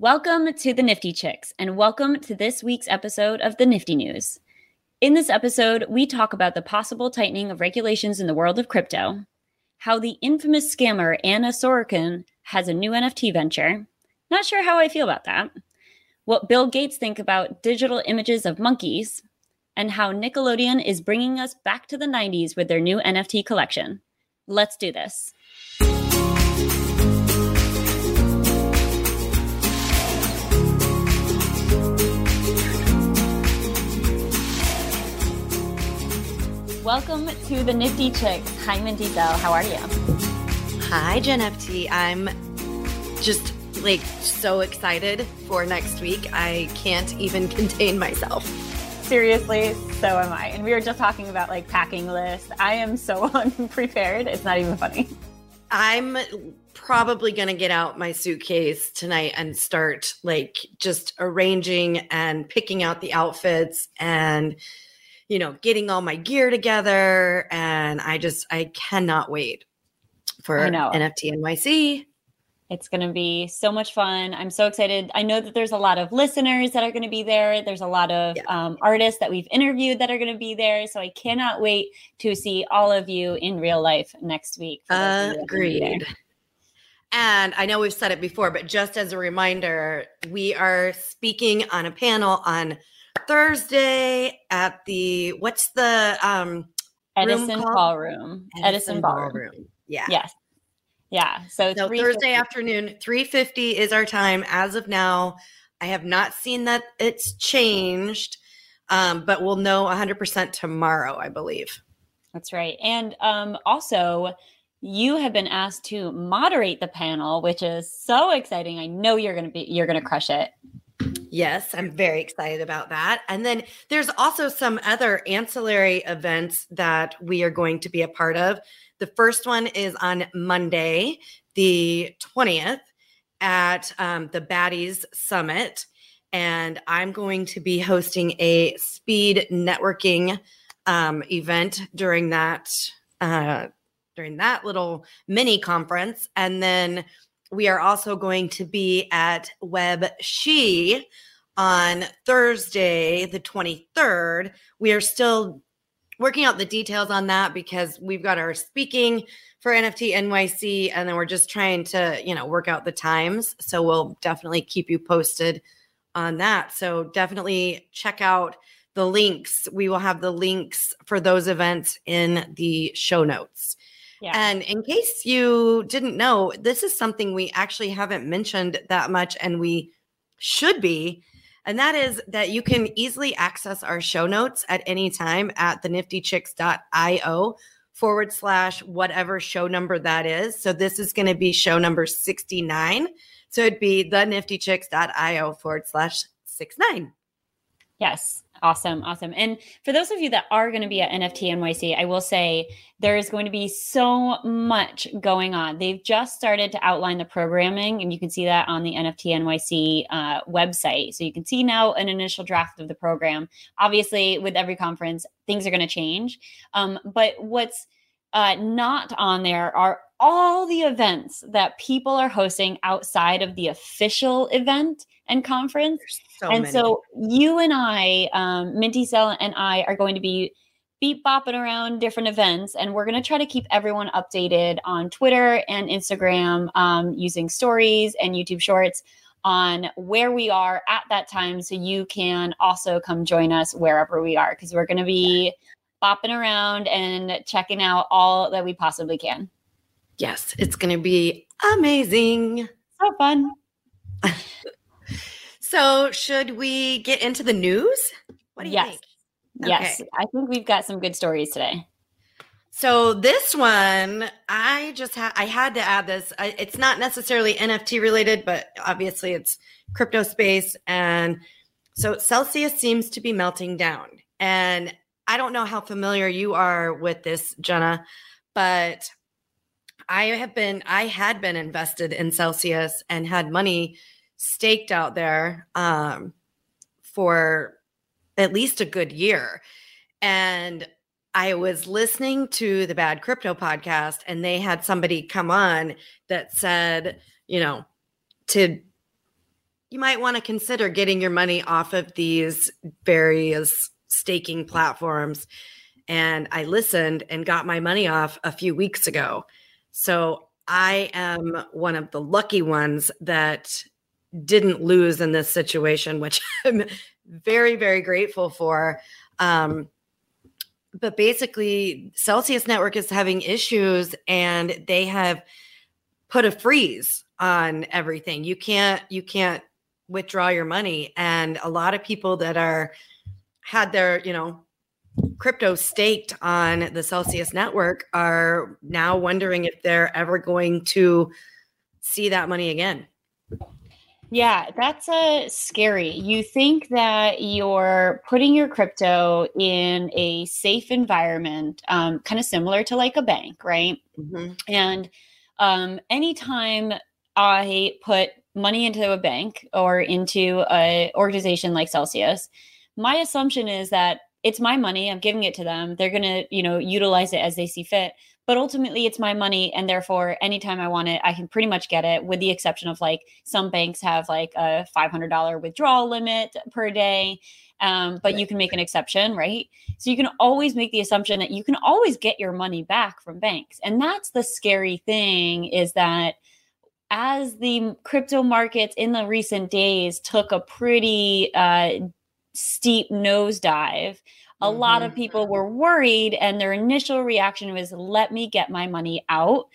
Welcome to the Nifty Chicks, and welcome to this week's episode of the Nifty News. In this episode, we talk about the possible tightening of regulations in the world of crypto, how the infamous scammer Anna Sorokin has a new NFT venture. Not sure how I feel about that. What Bill Gates thinks about digital images of monkeys, and how Nickelodeon is bringing us back to the 90s with their new NFT collection. Let's do this. Welcome to the Nifty Chicks. Hi, Mendito. How are you? Hi, Jen FT. I'm just so excited for next week. I can't even contain myself. Seriously, so am I. And we were just talking about packing lists. I am so unprepared. It's not even funny. I'm probably going to get out my suitcase tonight and start just arranging and picking out the outfits and getting all my gear together. And I cannot wait for NFT NYC. It's going to be so much fun. I'm so excited. I know that there's a lot of listeners that are going to be there. There's a lot of artists that we've interviewed that are going to be there. So I cannot wait to see all of you in real life next week. Agreed. And I know we've said it before, but just as a reminder, we are speaking on a panel on Thursday at the, what's the ballroom? Edison ballroom. Yeah. Yes. Yeah. So Thursday afternoon, 3:50 is our time as of now. I have not seen that it's changed, but we'll know 100% tomorrow, I believe. That's right. And also, you have been asked to moderate the panel, which is so exciting. I know you're going to crush it. Yes, I'm very excited about that. And then there's also some other ancillary events that we are going to be a part of. The first one is on Monday, the 20th at the Baddies Summit. And I'm going to be hosting a speed networking event during that little mini conference. And then we are also going to be at WebShe on Thursday, the 23rd. We are still working out the details on that because we've got our speaking for NFT NYC, and then we're just trying to, work out the times. So we'll definitely keep you posted on that. So definitely check out the links. We will have the links for those events in the show notes. Yeah. And in case you didn't know, this is something we actually haven't mentioned that much, and we should be. And that is that you can easily access our show notes at any time at theniftychicks.io / whatever show number that is. So this is going to be show number 69. So it'd be theniftychicks.io /69. Yes. Awesome. Awesome. And for those of you that are going to be at NFT NYC, I will say there is going to be so much going on. They've just started to outline the programming, and you can see that on the NFT NYC website. So you can see now an initial draft of the program. Obviously, with every conference, things are going to change. But what's not on there are all the events that people are hosting outside of the official event and conference. So you and I, Minty Cell and I, are going to be beat bopping around different events, and we're going to try to keep everyone updated on Twitter and Instagram using stories and YouTube shorts on where we are at that time. So you can also come join us wherever we are, because we're going to be bopping around and checking out all that we possibly can. Yes, it's going to be amazing. So fun. So should we get into the news? What do you think? Yes, okay. I think we've got some good stories today. So this one, I had to add this. It's not necessarily NFT related, but obviously it's crypto space. And so Celsius seems to be melting down. And I don't know how familiar you are with this, Jenna, but I had been invested in Celsius and had money staked out there for at least a good year. And I was listening to the Bad Crypto podcast, and they had somebody come on that said, to you might want to consider getting your money off of these various staking platforms. And I listened and got my money off a few weeks ago. So I am one of the lucky ones that didn't lose in this situation, which I'm very, very grateful for. But basically, Celsius Network is having issues, and they have put a freeze on everything. You can't withdraw your money. And a lot of people that had their, crypto staked on the Celsius Network are now wondering if they're ever going to see that money again. Yeah, that's scary. You think that you're putting your crypto in a safe environment, kind of similar to like a bank, right? Mm-hmm. And anytime I put money into a bank or into an organization like Celsius, my assumption is that it's my money. I'm giving it to them. They're going to, utilize it as they see fit. But ultimately, it's my money. And therefore, anytime I want it, I can pretty much get it, with the exception of like some banks have like a $500 withdrawal limit per day. But you can make an exception, right? So you can always make the assumption that you can always get your money back from banks. And that's the scary thing, is that as the crypto markets in the recent days took a pretty steep nosedive, a mm-hmm. lot of people were worried, and their initial reaction was, let me get my money out.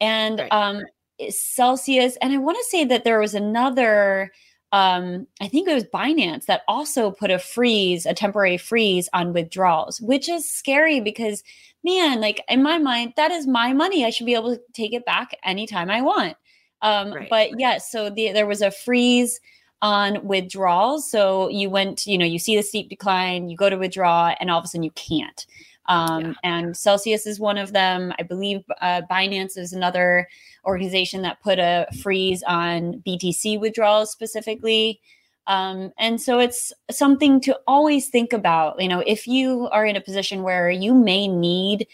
And right. Celsius, and I want to say that there was another, I think it was Binance, that also put a temporary freeze on withdrawals, which is scary because, man, like in my mind, that is my money. I should be able to take it back anytime I want. Right. But yes, so there was a freeze on withdrawals. So you went, you see the steep decline, you go to withdraw, and all of a sudden you can't. And Celsius is one of them. I believe Binance is another organization that put a freeze on BTC withdrawals specifically. And so it's something to always think about. If you are in a position where you may need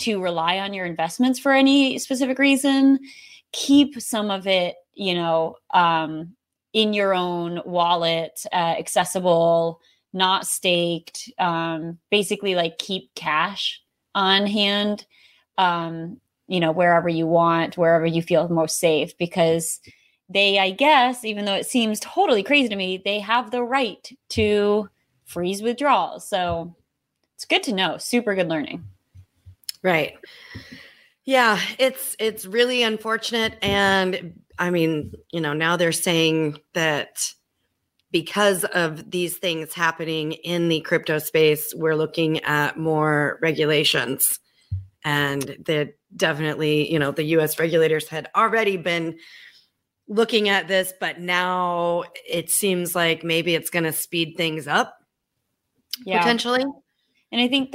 to rely on your investments for any specific reason, keep some of it, in your own wallet, accessible, not staked, basically like keep cash on hand, wherever you want, wherever you feel most safe, because they, I guess, even though it seems totally crazy to me, they have the right to freeze withdrawals. So it's good to know. Super good learning. Right. Yeah, it's really unfortunate. And I mean, now they're saying that because of these things happening in the crypto space, we're looking at more regulations. And that definitely, the US regulators had already been looking at this, but now it seems like maybe it's going to speed things up potentially. And I think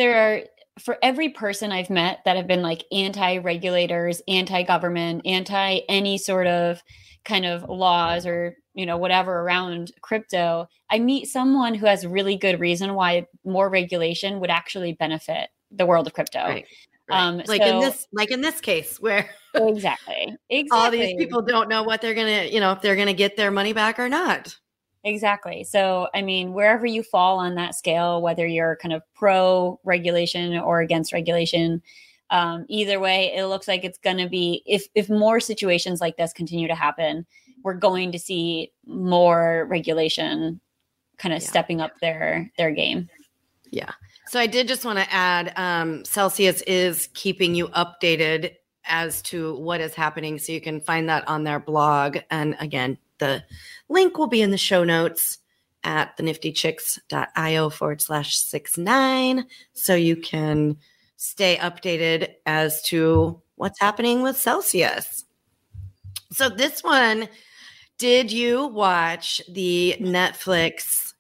for every person I've met that have been like anti-regulators, anti-government, anti any sort of kind of laws or, whatever around crypto, I meet someone who has really good reason why more regulation would actually benefit the world of crypto. Right. In this case where exactly. all these people don't know what they're going to, if they're going to get their money back or not. Exactly. So, I mean, wherever you fall on that scale, whether you're kind of pro regulation or against regulation, either way, it looks like it's going to be, if more situations like this continue to happen, we're going to see more regulation kind of stepping up their game. Yeah. So I did just want to add, Celsius is keeping you updated as to what is happening. So you can find that on their blog. And again, the link will be in the show notes at theniftychicks.io /69. So you can stay updated as to what's happening with Celsius. So this one, did you watch the Netflix,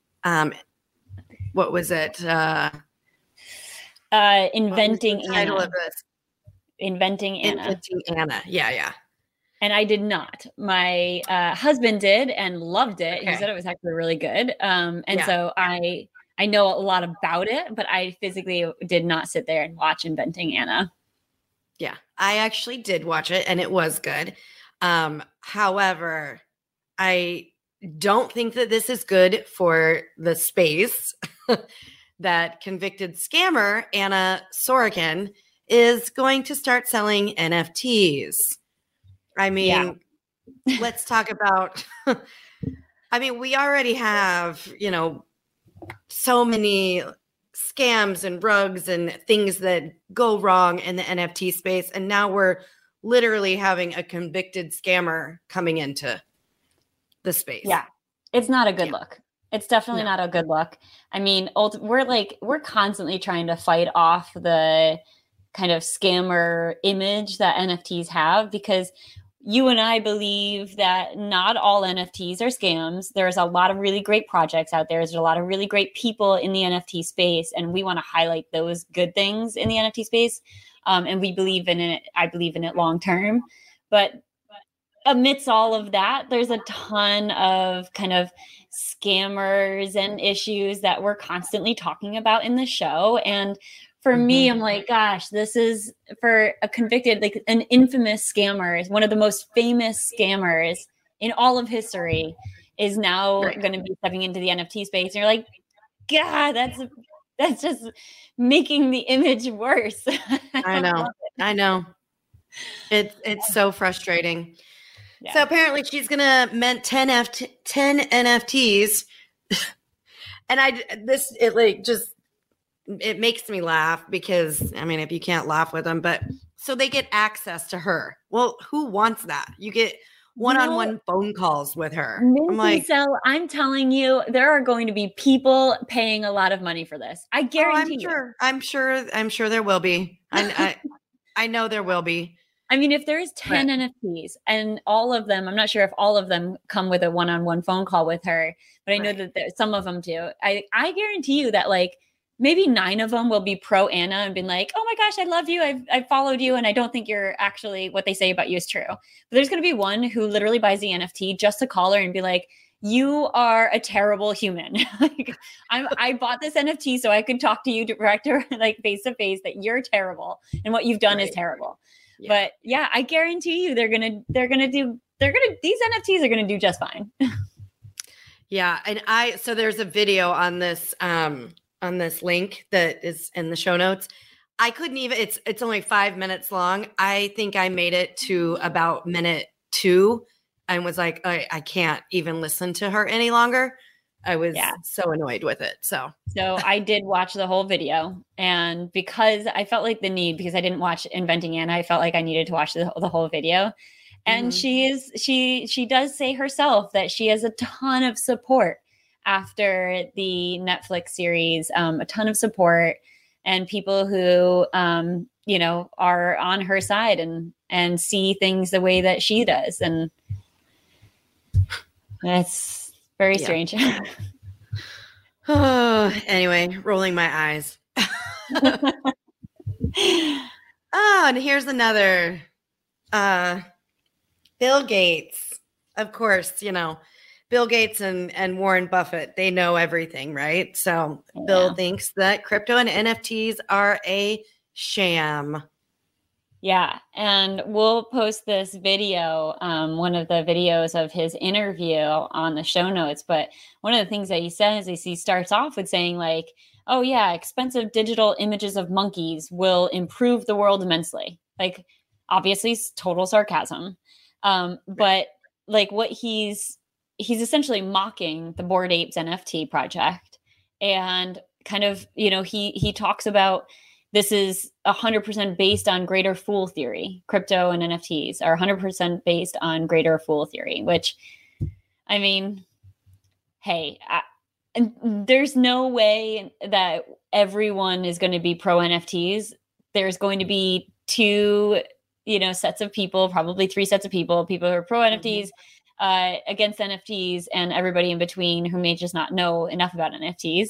what was it? Inventing Anna. Title of this? Inventing Anna. Inventing Anna. Yeah. And I did not. My husband did and loved it. Okay. He said it was actually really good. So I know a lot about it, but I physically did not sit there and watch Inventing Anna. Yeah, I actually did watch it, and it was good. However, I don't think that this is good for the space that convicted scammer Anna Sorokin is going to start selling NFTs. I mean, let's talk about, I mean, we already have, you know, so many scams and rugs and things that go wrong in the NFT space. And now we're literally having a convicted scammer coming into the space. Yeah. It's not a good look. It's definitely not a good look. I mean, we're constantly trying to fight off the kind of scammer image that NFTs have, because you and I believe that not all NFTs are scams. There's a lot of really great projects out there. There's a lot of really great people in the NFT space, and we want to highlight those good things in the NFT space. And we believe in it. I believe in it long term. But amidst all of that, there's a ton of kind of scammers and issues that we're constantly talking about in the show. And for me, I'm like, gosh, this is for a convicted, like an infamous scammer, is one of the most famous scammers in all of history, is now going to be stepping into the NFT space. And you're like, God, that's just making the image worse. I know. It's so frustrating. Yeah. So apparently she's going to mint 10 NFTs. And it makes me laugh, because I mean, if you can't laugh with them, but so they get access to her. Well, who wants that? You get one-on-one phone calls with her. I'm like, so I'm telling you, there are going to be people paying a lot of money for this. I guarantee you. I'm sure there will be. And I know there will be. I mean, if there's 10 NFTs and all of them, I'm not sure if all of them come with a one-on-one phone call with her, but I know that some of them do. I guarantee you that like maybe 9 of them will be pro Anna and been like, oh my gosh, I love you. I followed you. And I don't think you're actually what they say about you is true. But there's going to be one who literally buys the NFT just to call her and be like, you are a terrible human. Like, I bought this NFT so I could talk to you director, like face to face, that you're terrible. And what you've done is terrible. Yeah. But yeah, I guarantee you these NFTs are going to do just fine. Yeah. And so there's a video on this link that is in the show notes. I couldn't even, it's only 5 minutes long. I think I made it to about minute 2 and was like, I can't even listen to her any longer. I was so annoyed with it. So I did watch the whole video, and because I felt like the need, because I didn't watch Inventing Anna, I felt like I needed to watch the whole video. And she does say herself that she has a ton of support after the Netflix series, a ton of support, and people who, you know, are on her side and see things the way that she does. And that's very strange. Oh, anyway, rolling my eyes. Oh, and here's another, Bill Gates, of course, you know, Bill Gates and Warren Buffett, they know everything, right? So Bill thinks that crypto and NFTs are a sham. Yeah. And we'll post this video, one of the videos of his interview on the show notes. But one of the things that he says is he starts off with saying like, oh yeah, expensive digital images of monkeys will improve the world immensely. Like obviously total sarcasm. But like what he's essentially mocking the Bored Apes NFT project, and kind of, you know, he talks about this is 100% based on greater fool theory. Crypto and NFTs are 100% based on greater fool theory, which, I mean, hey, there's no way that everyone is going to be pro NFTs. There's going to be 2, you know, sets of people, probably 3 sets of people who are pro NFTs, against NFTs, and everybody in between who may just not know enough about NFTs.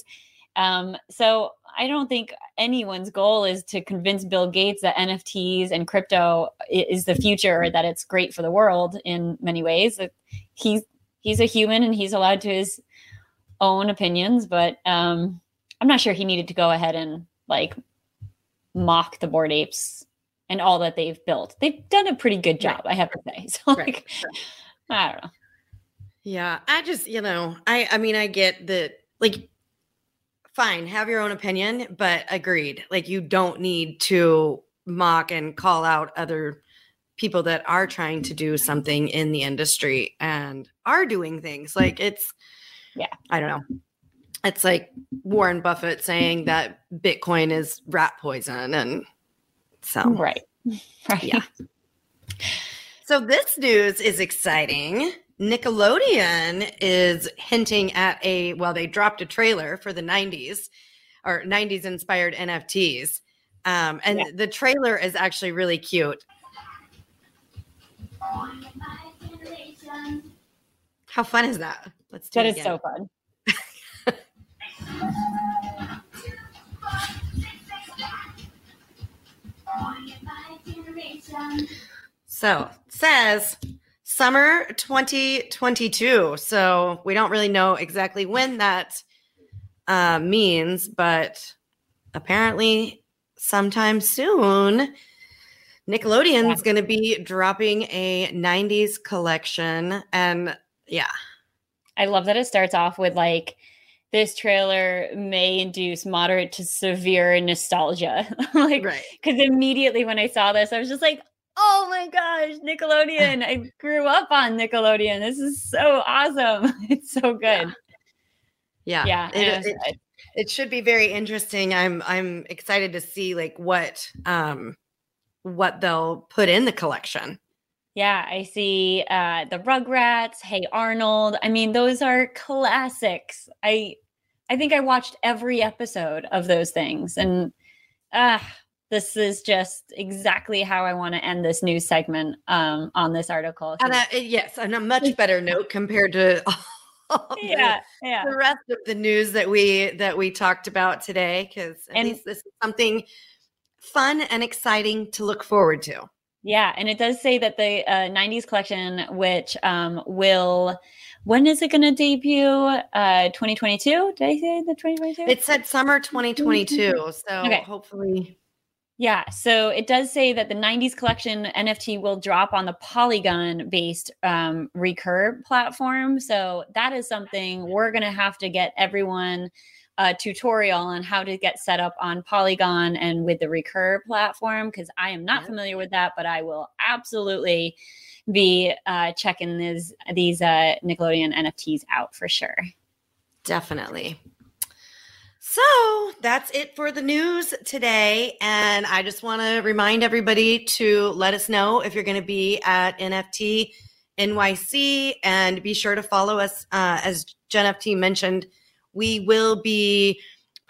So I don't think anyone's goal is to convince Bill Gates that NFTs and crypto is the future, or that it's great for the world in many ways. He's a human and he's allowed to his own opinions, but I'm not sure he needed to go ahead and like mock the Bored Apes and all that they've built. They've done a pretty good job, I have to say. So like, I don't know. Yeah, I just, you know, I mean, I get that, like, fine, have your own opinion, but agreed. Like, you don't need to mock and call out other people that are trying to do something in the industry and are doing things. Like, it's, yeah, I don't know. It's like Warren Buffett saying that Bitcoin is rat poison. And so, right. Yeah. So this news is exciting. Nickelodeon is hinting at they dropped a trailer for the 90s or 90s inspired NFTs. And the trailer is actually really cute. How fun is that? Let's do it. That is so fun. So it says summer 2022. So we don't really know exactly when that means, but apparently sometime soon, Nickelodeon's going to be dropping a 90s collection. And yeah. I love that it starts off with like, this trailer may induce moderate to severe nostalgia. Like, because immediately when I saw this, I was just like, oh my gosh, Nickelodeon. I grew up on Nickelodeon. This is so awesome. It's so good. Yeah. It should be very interesting. I'm excited to see like what they'll put in the collection. Yeah, I see the Rugrats, Hey Arnold. I mean, those are classics. I think I watched every episode of those things. And this is just exactly how I want to end this news segment on this article. And on a much better note compared to the rest of the news that we talked about today, because at least this is something fun and exciting to look forward to. Yeah, and it does say that the 90s collection, which when is it going to debut? 2022? Did I say the 2022? It said summer 2022, so hopefully. Yeah, so it does say that the 90s collection NFT will drop on the Polygon-based Recur platform. So that is something we're going to have to get everyone a tutorial on how to get set up on Polygon and with the Recur platform, because I am not familiar with that, but I will absolutely be checking these Nickelodeon NFTs out for sure. Definitely. So that's it for the news today. And I just want to remind everybody to let us know if you're going to be at NFT NYC, and be sure to follow us. As Jen FT mentioned, we will be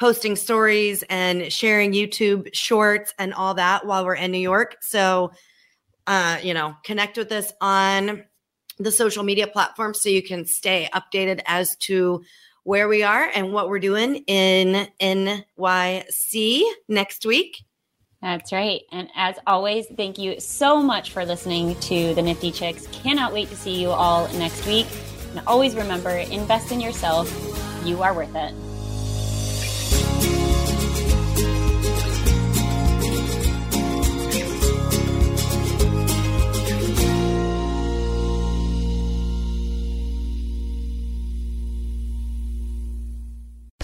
posting stories and sharing YouTube shorts and all that while we're in New York. So, connect with us on the social media platform so you can stay updated as to where we are and what we're doing in NYC next week. That's right. And as always, thank you so much for listening to the Nifty Chicks. Cannot wait to see you all next week. And always remember, invest in yourself. You are worth it.